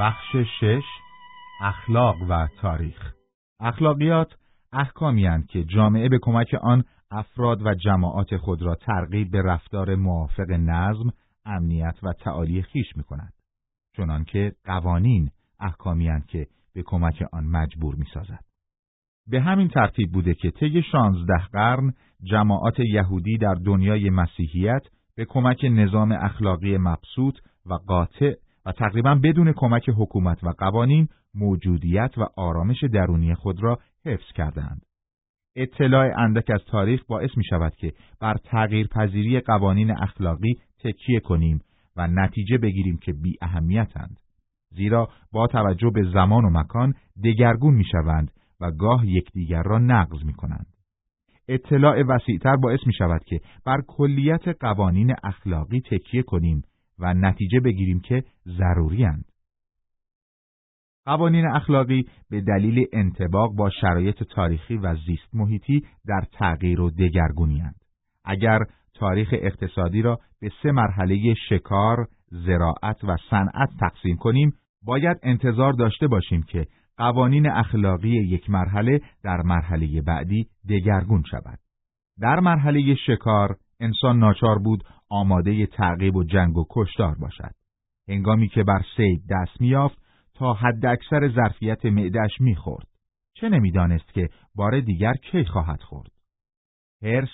بخش 6 اخلاق و تاریخ. اخلاقیات احکامی اند که جامعه به کمک آن افراد و جماعات خود را ترغیب به رفتار موافق نظم، امنیت و تعالی خویش می‌کند. چنانکه قوانین احکامی اند که به کمک آن مجبور می‌سازد. به همین ترتیب بوده که طی 16 قرن جماعات یهودی در دنیای مسیحیت به کمک نظام اخلاقی مبسوط و قاطع و تقریباً بدون کمک حکومت و قوانین موجودیت و آرامش درونی خود را حفظ کردند. اطلاع اندک از تاریخ باعث می شود که بر تغییرپذیری قوانین اخلاقی تکیه کنیم و نتیجه بگیریم که بی اهمیتند، زیرا با توجه به زمان و مکان دگرگون می شوند و گاه یکدیگر را نقض می کنند. اطلاع وسیع‌تر باعث می شود که بر کلیت قوانین اخلاقی تکیه کنیم و نتیجه بگیریم که ضروری اند. قوانین اخلاقی به دلیل انطباق با شرایط تاریخی و زیست محیطی در تغییر و دگرگونی اند. اگر تاریخ اقتصادی را به 3 مرحله شکار، زراعت و صنعت تقسیم کنیم، باید انتظار داشته باشیم که قوانین اخلاقی یک مرحله در مرحله بعدی دگرگون شود. در مرحله شکار، انسان ناچار بود آماده تعقیب و جنگ و کشتار باشد. هنگامی که بر صید دست می‌یافت، تا حد اکثر ظرفیت معده‌اش می‌خورد. چه نمی‌دانست که بار دیگر کی خواهد خورد. حرص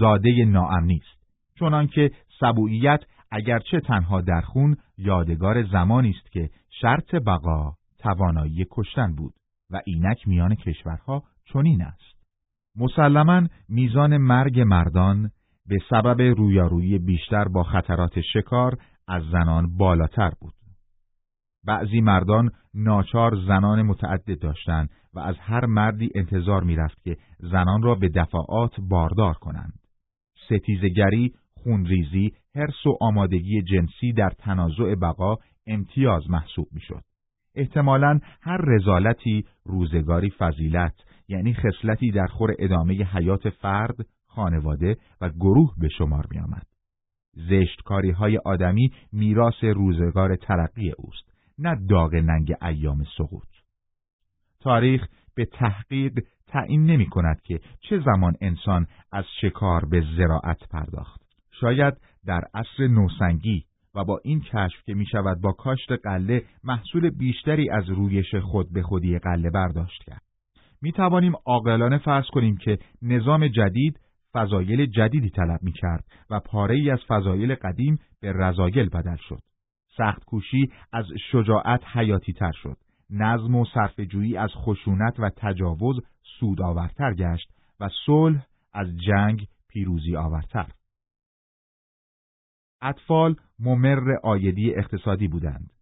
زاده ناامنی است، چنانکه سبوییت اگرچه تنها در خون یادگار زمانی است که شرط بقا توانایی کشتن بود و اینک میان کشورها چنین است. مسلماً میزان مرگ مردان به سبب رویارویی بیشتر با خطرات شکار از زنان بالاتر بود. بعضی مردان ناچار زنان متعدد داشتند و از هر مردی انتظار می‌رفت که زنان را به دفعات باردار کنند. ستیزگری، خونریزی، حرص و آمادگی جنسی در تنازع بقا امتیاز محسوب می‌شد. احتمالاً هر رذالتی روزگاری فضیلت، یعنی خصلتی در خور ادامه حیات فرد، خانواده و گروه به شمار می آمد. زشتکاری‌های آدمی میراث روزگار ترقی اوست، نه داغ ننگ ایام سقوط. تاریخ به تحقیق تعیین نمی کند که چه زمان انسان از شکار به زراعت پرداخت. شاید در عصر نوسنگی و با این کشف که می شود با کاشت غله محصول بیشتری از رویش خود به خودی غله برداشت کرد. می توانیم عاقلانه فرض کنیم که نظام جدید فضایل جدیدی طلب می کرد و پاره‌ای از فضایل قدیم به رذایل بدل شد. سخت کوشی از شجاعت حیاتی تر شد. نظم و صرفه‌جویی از خشونت و تجاوز سودآورتر گشت و صلح از جنگ پیروزی آورتر. اطفال ممر عایدی اقتصادی بودند.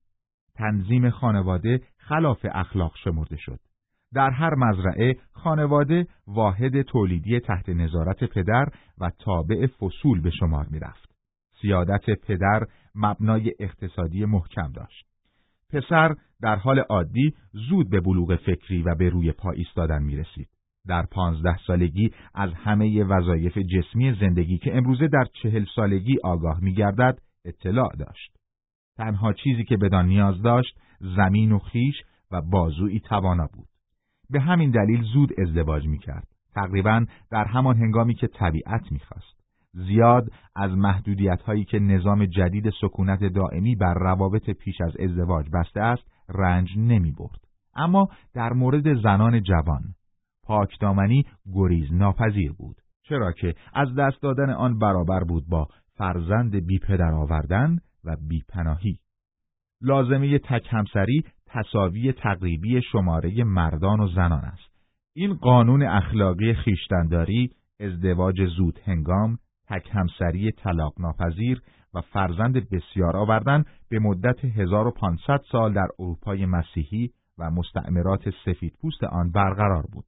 تنظیم خانواده خلاف اخلاق شمرده شد. در هر مزرعه خانواده واحد تولیدی تحت نظارت پدر و تابع فصول به شمار می رفت. سیادت پدر مبنای اقتصادی محکم داشت. پسر در حال عادی زود به بلوغ فکری و به روی پا ایستادن می رسید. در 15 سالگی از همه وظایف جسمی زندگی که امروزه در 40 سالگی آگاه می گردد اطلاع داشت. تنها چیزی که بدان نیاز داشت زمین و خیش و بازویی توانا بود. به همین دلیل زود ازدواج می کرد، تقریباً در همان هنگامی که طبیعت می خواست. زیاد از محدودیت هایی که نظام جدید سکونت دائمی بر روابط پیش از ازدواج بسته است رنج نمی برد. اما در مورد زنان جوان، پاکدامنی گریز ناپذیر بود، چرا که از دست دادن آن برابر بود با فرزند بی پدر آوردن و بی پناهی. لازمه تک همسری تساوی تقریبی شماره مردان و زنان است. این قانون اخلاقی خویشتنداری، ازدواج زود هنگام، تک همسری طلاق ناپذیر و فرزند بسیار آوردن به مدت 1500 سال در اروپای مسیحی و مستعمرات سفیدپوست آن برقرار بود.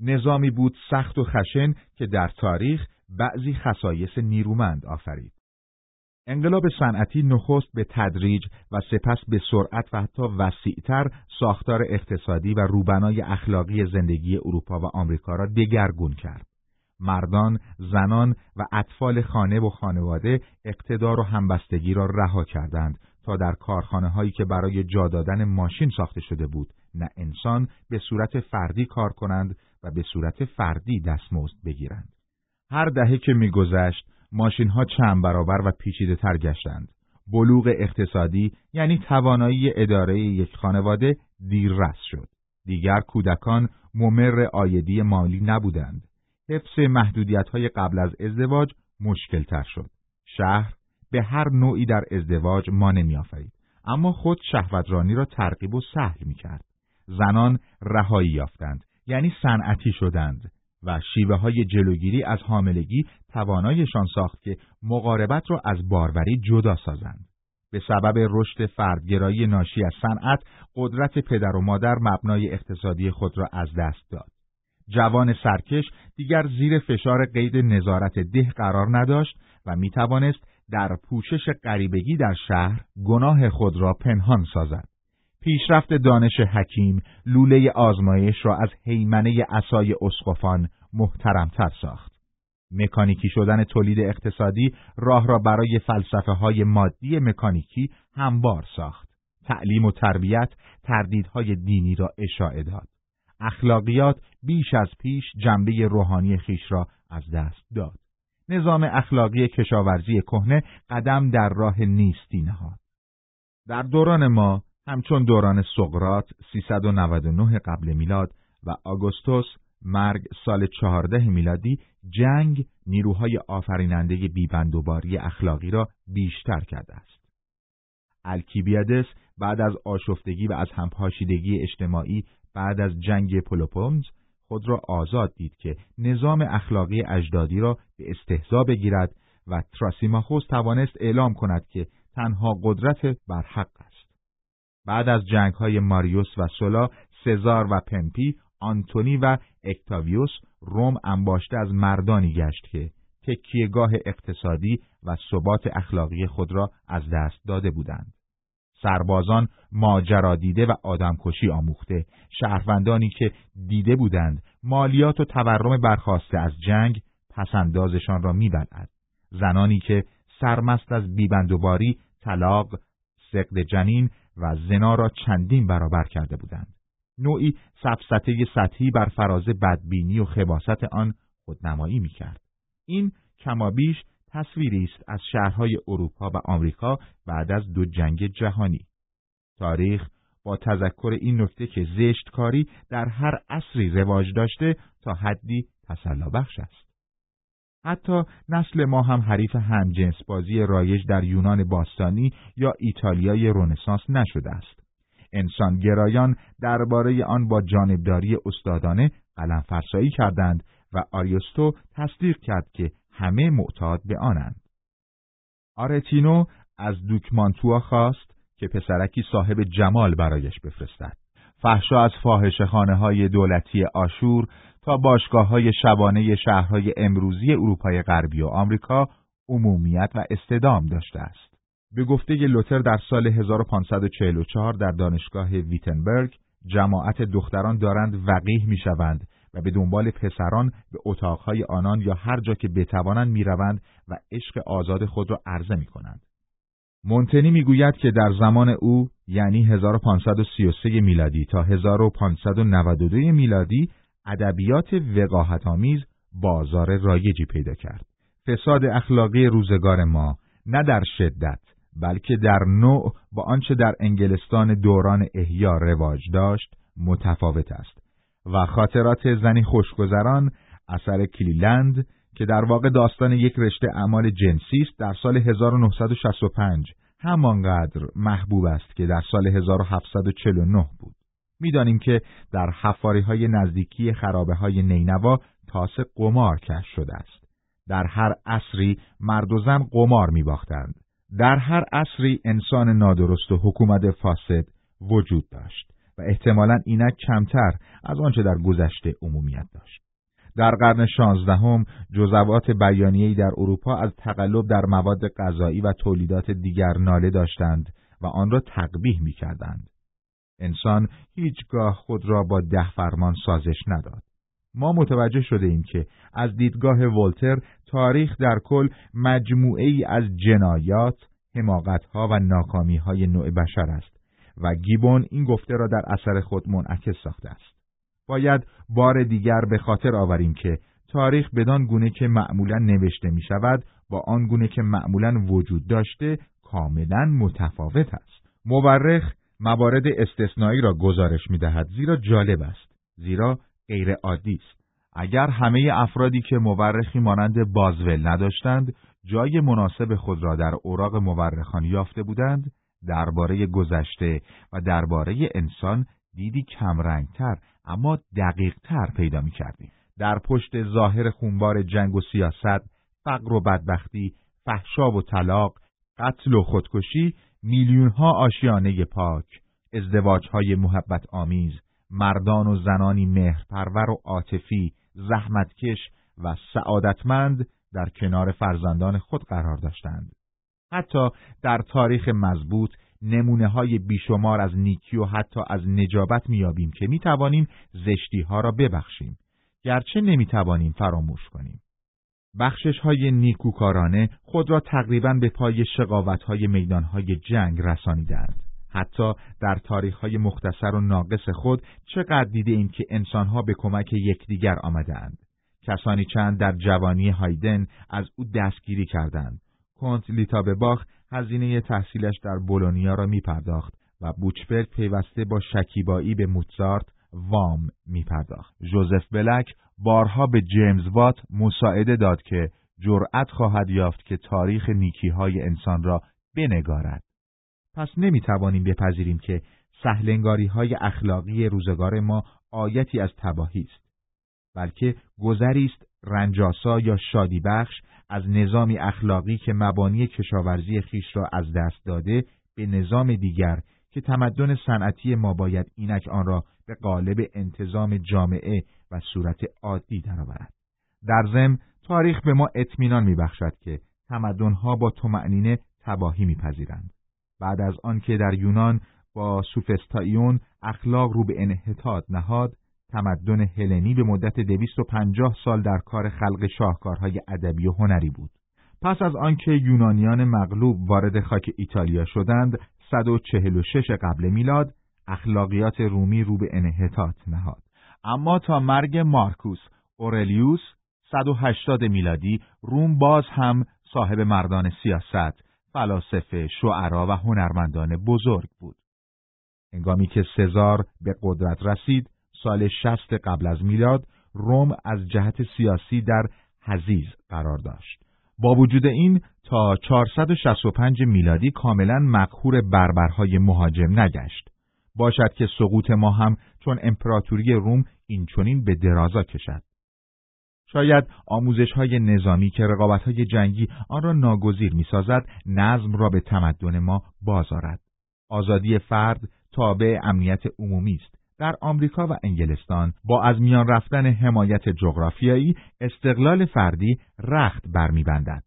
نظامی بود سخت و خشن که در تاریخ بعضی خصایص نیرومند آفرید. انقلاب صنعتی نخست به تدریج و سپس به سرعت و حتی وسیع‌تر ساختار اقتصادی و روبنای اخلاقی زندگی اروپا و آمریکا را دگرگون کرد. مردان، زنان و اطفال خانه و خانواده اقتدار و همبستگی را رها کردند تا در کارخانه‌هایی که برای جا دادن ماشین ساخته شده بود نه انسان به صورت فردی کار کنند و به صورت فردی دستمزد بگیرند. هر دهه که می‌گذشت ماشین‌ها چند برابر و پیچیده‌تر گشتند. بلوغ اقتصادی یعنی توانایی اداره یک خانواده دیررس شد. دیگر کودکان ممر عایدی مالی نبودند. حفظ محدودیت‌های قبل از ازدواج مشکل‌تر شد. شهر به هر نوعی در ازدواج مانع می‌آفرید، اما خود شهوترانی را ترغیب و سهل می‌کرد. زنان رهایی یافتند، یعنی صنعتی شدند و شیوه‌های جلوگیری از حاملگی توانایشان ساخت که مقاربت را از باروری جدا سازند. به سبب رشد فردگرایی ناشی از صنعت، قدرت پدر و مادر مبنای اقتصادی خود را از دست داد. جوان سرکش دیگر زیر فشار قید نظارت ده قرار نداشت و می توانست در پوشش غریبگی در شهر گناه خود را پنهان سازد. پیشرفت دانش حکیم لوله آزمایش را از هیمنه عصای اسقفان محترمتر ساخت. مکانیکی شدن تولید اقتصادی راه را برای فلسفه‌های مادی مکانیکی هموار ساخت. تعلیم و تربیت تردیدهای دینی را اشاعه داد. اخلاقیات بیش از پیش جنبه روحانی خیش را از دست داد. نظام اخلاقی کشاورزی کهنه قدم در راه نیستی نهاد. در دوران ما همچون دوران سقراط 399 قبل میلاد و آگوستوس مرگ سال 14 میلادی، جنگ نیروهای آفریننده بی‌بندوباری اخلاقی را بیشتر کرده است. الکیبیادس بعد از آشفتگی و از همپاشیدگی اجتماعی بعد از جنگ پلوپونز خود را آزاد دید که نظام اخلاقی اجدادی را به استهزا بگیرد و تراسیماخوس توانست اعلام کند که تنها قدرت برحق است. بعد از جنگ‌های ماریوس و سولا، سزار و پمپی، آنتونی و اکتاویوس، روم انباشته از مردانی گشت که تکیهگاه اقتصادی و ثبات اخلاقی خود را از دست داده بودند. سربازان ماجرا دیده و آدمکشی آموخته، شهروندانی که دیده بودند مالیات و تورم برخاسته از جنگ پسندازشان را می‌بلعد، زنانی که سرمست از بیبندوباری، طلاق، سقط جنین و زنا را چندین برابر کرده بودند. نوعی سفسطه سطحی بر فراز بدبینی و خباثت آن خودنمایی می‌کرد. این کمابیش تصویری است از شهرهای اروپا و آمریکا بعد از دو جنگ جهانی. تاریخ با تذکر این نکته که زشتکاری در هر عصری رواج داشته تا حدی تسلی بخش است. حتی نسل ما هم حریف همجنسبازی رایج در یونان باستانی یا ایتالیای رنسانس نشده است. انسانگرایان درباره آن با جانبداری استادانه قلم فرسایی کردند و آریستو تصدیق کرد که همه معتاد به آنند. آرتینو از دوک مانتوا خواست که پسرکی صاحب جمال برایش بفرستد. فحشا از فاحشه‌خانه‌های دولتی آشور تا باشگاه‌های شبانه شهرهای امروزی اروپای غربی و آمریکا عمومیت و استدام داشته است. به گفته لوتر در سال 1544 در دانشگاه ویتنبرگ، جماعت دختران دارند وقیح می‌شوند و به دنبال پسران به اتاقهای آنان یا هر جا که بتوانند میروند و عشق آزاد خود را عرضه میکنند. مونتنی میگوید که در زمان او، یعنی 1533 میلادی تا 1592 میلادی، ادبیات وقاحت‌آمیز بازار رایجی پیدا کرد. فساد اخلاقی روزگار ما نه در شدت بلکه در نوع با آنچه در انگلستان دوران احیا رواج داشت متفاوت است. و خاطرات زنی خوشگذران اثر کلیلند که در واقع داستان یک رشته اعمال جنسی است، در سال 1965 همانقدر محبوب است که در سال 1749 بود. می‌دانیم که در حفاری‌های نزدیکی خرابه‌های نینوا تاس قمار کشف شده است. در هر عصری مرد و زن قمار می‌باختند. در هر عصری انسان نادرست و حکومت فاسد وجود داشت و احتمالاً اینک کمتر از آنچه در گذشته عمومیت داشت. در قرن 16 جزوات بیانیه‌ای در اروپا از تقلب در مواد غذایی و تولیدات دیگر ناله داشتند و آن را تقبیح می‌کردند. انسان هیچگاه خود را با 10 فرمان سازش نداد. ما متوجه شده ایم که از دیدگاه ولتر، تاریخ در کل مجموعه‌ای از جنایات، حماقت‌ها و ناکامی‌های نوع بشر است و گیبون این گفته را در اثر خود منعکس ساخته است. باید بار دیگر به خاطر آوریم که تاریخ بدان گونه که معمولاً نوشته می شود با آن گونه که معمولاً وجود داشته کاملاً متفاوت است. مورخ موارد استثنایی را گزارش می دهد زیرا جالب است، زیرا غیر عادی است. اگر همه افرادی که مورخی مانند بازول نداشتند جای مناسب خود را در اوراق مورخان یافته بودند، درباره گذشته و درباره انسان دیدی کمرنگتر اما دقیقتر پیدا می کردیم. در پشت ظاهر خونبار جنگ و سیاست، فقر و بدبختی، فحشا و طلاق، قتل و خودکشی، میلیونها آشیانه پاک، ازدواج‌های محبت آمیز، مردان و زنانی مهرپرور و عاطفی، زحمتکش و سعادتمند در کنار فرزندان خود قرار داشتند. حتی در تاریخ مضبوط نمونه‌های بیشمار از نیکی و حتی از نجابت می‌یابیم که می‌توانیم زشتی‌ها را ببخشیم، گرچه نمی‌توانیم فراموش کنیم. بخشش‌های نیکوکارانه خود را تقریباً به پای شقاوت‌های میدان‌های جنگ رسانیدند. حتی در تاریخ‌های مختصر و ناقص خود چقدر دیده‌ایم که انسان‌ها به کمک یکدیگر آمدند. کسانی چند در جوانی هایدن از او دستگیری کردند. کنت لیتابباخ هزینه تحصیلش در بولونیا را می‌پرداخت و بوچبرگ پیوسته با شکیبایی به موتسارت وام می‌پرداخت. ژوزف بلک بارها به جیمز وات مساعده داد که جرأت خواهد یافت که تاریخ نیکی‌های انسان را بنگارد. پس نمی‌توانیم بپذیریم که سهلنگاری‌های اخلاقی روزگار ما آیتی از تباهی است، بلکه گذری است رنجاسا یا شادی بخش از نظامی اخلاقی که مبانی کشاورزی خیش را از دست داده به نظام دیگر که تمدن صنعتی ما باید اینک آن را به قالب انتظام جامعه و صورت عادی درآورد. در ضمن تاریخ به ما اطمینان می‌بخشد که تمدن‌ها با طمأنینه تباهی می‌پذیرند. بعد از آن که در یونان با سوفستایون اخلاق رو به انحطاط نهاد، تمدن هلنی به مدت 250 سال در کار خلق شاهکارهای ادبی و هنری بود. پس از آنکه یونانیان مغلوب وارد خاک ایتالیا شدند، 146 قبل میلاد، اخلاقیات رومی رو به انحطاط نهاد. اما تا مرگ مارکوس اورلیوس 180 میلادی، روم باز هم صاحب مردان سیاست، فلاسفه، شعرا و هنرمندان بزرگ بود. هنگامی که سزار به قدرت رسید، سال 60 قبل از میلاد، روم از جهت سیاسی در حضیض قرار داشت. با وجود این تا 465 میلادی کاملا مقهور بربرهای مهاجم نگشت. باشد که سقوط ما هم چون امپراتوری روم اینچنین به درازا کشد. شاید آموزش‌های نظامی که رقابت‌های جنگی آن را ناگزیر می‌سازد، نظم را به تمدن ما بازآورد. آزادی فرد تابع امنیت عمومی است. در آمریکا و انگلستان با از میان رفتن حمایت جغرافیایی استقلال فردی رخت برمی‌بندد.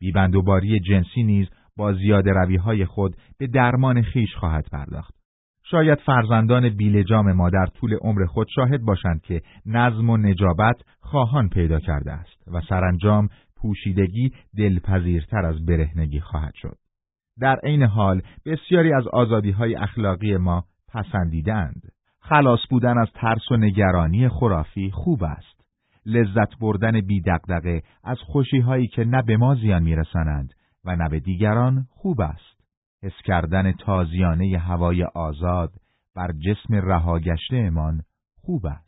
بی‌بندوباری جنسی نیز با زیاده‌روی‌های خود به درمان خیش خواهد پرداخت. شاید فرزندان بی‌لجام ما در طول عمر خود شاهد باشند که نظم و نجابت خواهان پیدا کرده است و سرانجام پوشیدگی دلپذیرتر از برهنگی خواهد شد. در عین حال بسیاری از آزادی‌های اخلاقی ما پسندیدند. خلاص بودن از ترس و نگرانی خرافی خوب است. لذت بردن بی دغدغه از خوشی‌هایی که نه به ما زیان می‌رسانند و نه به دیگران خوب است. حس کردن تازیانه هوای آزاد بر جسم رهاگشته امان خوب است.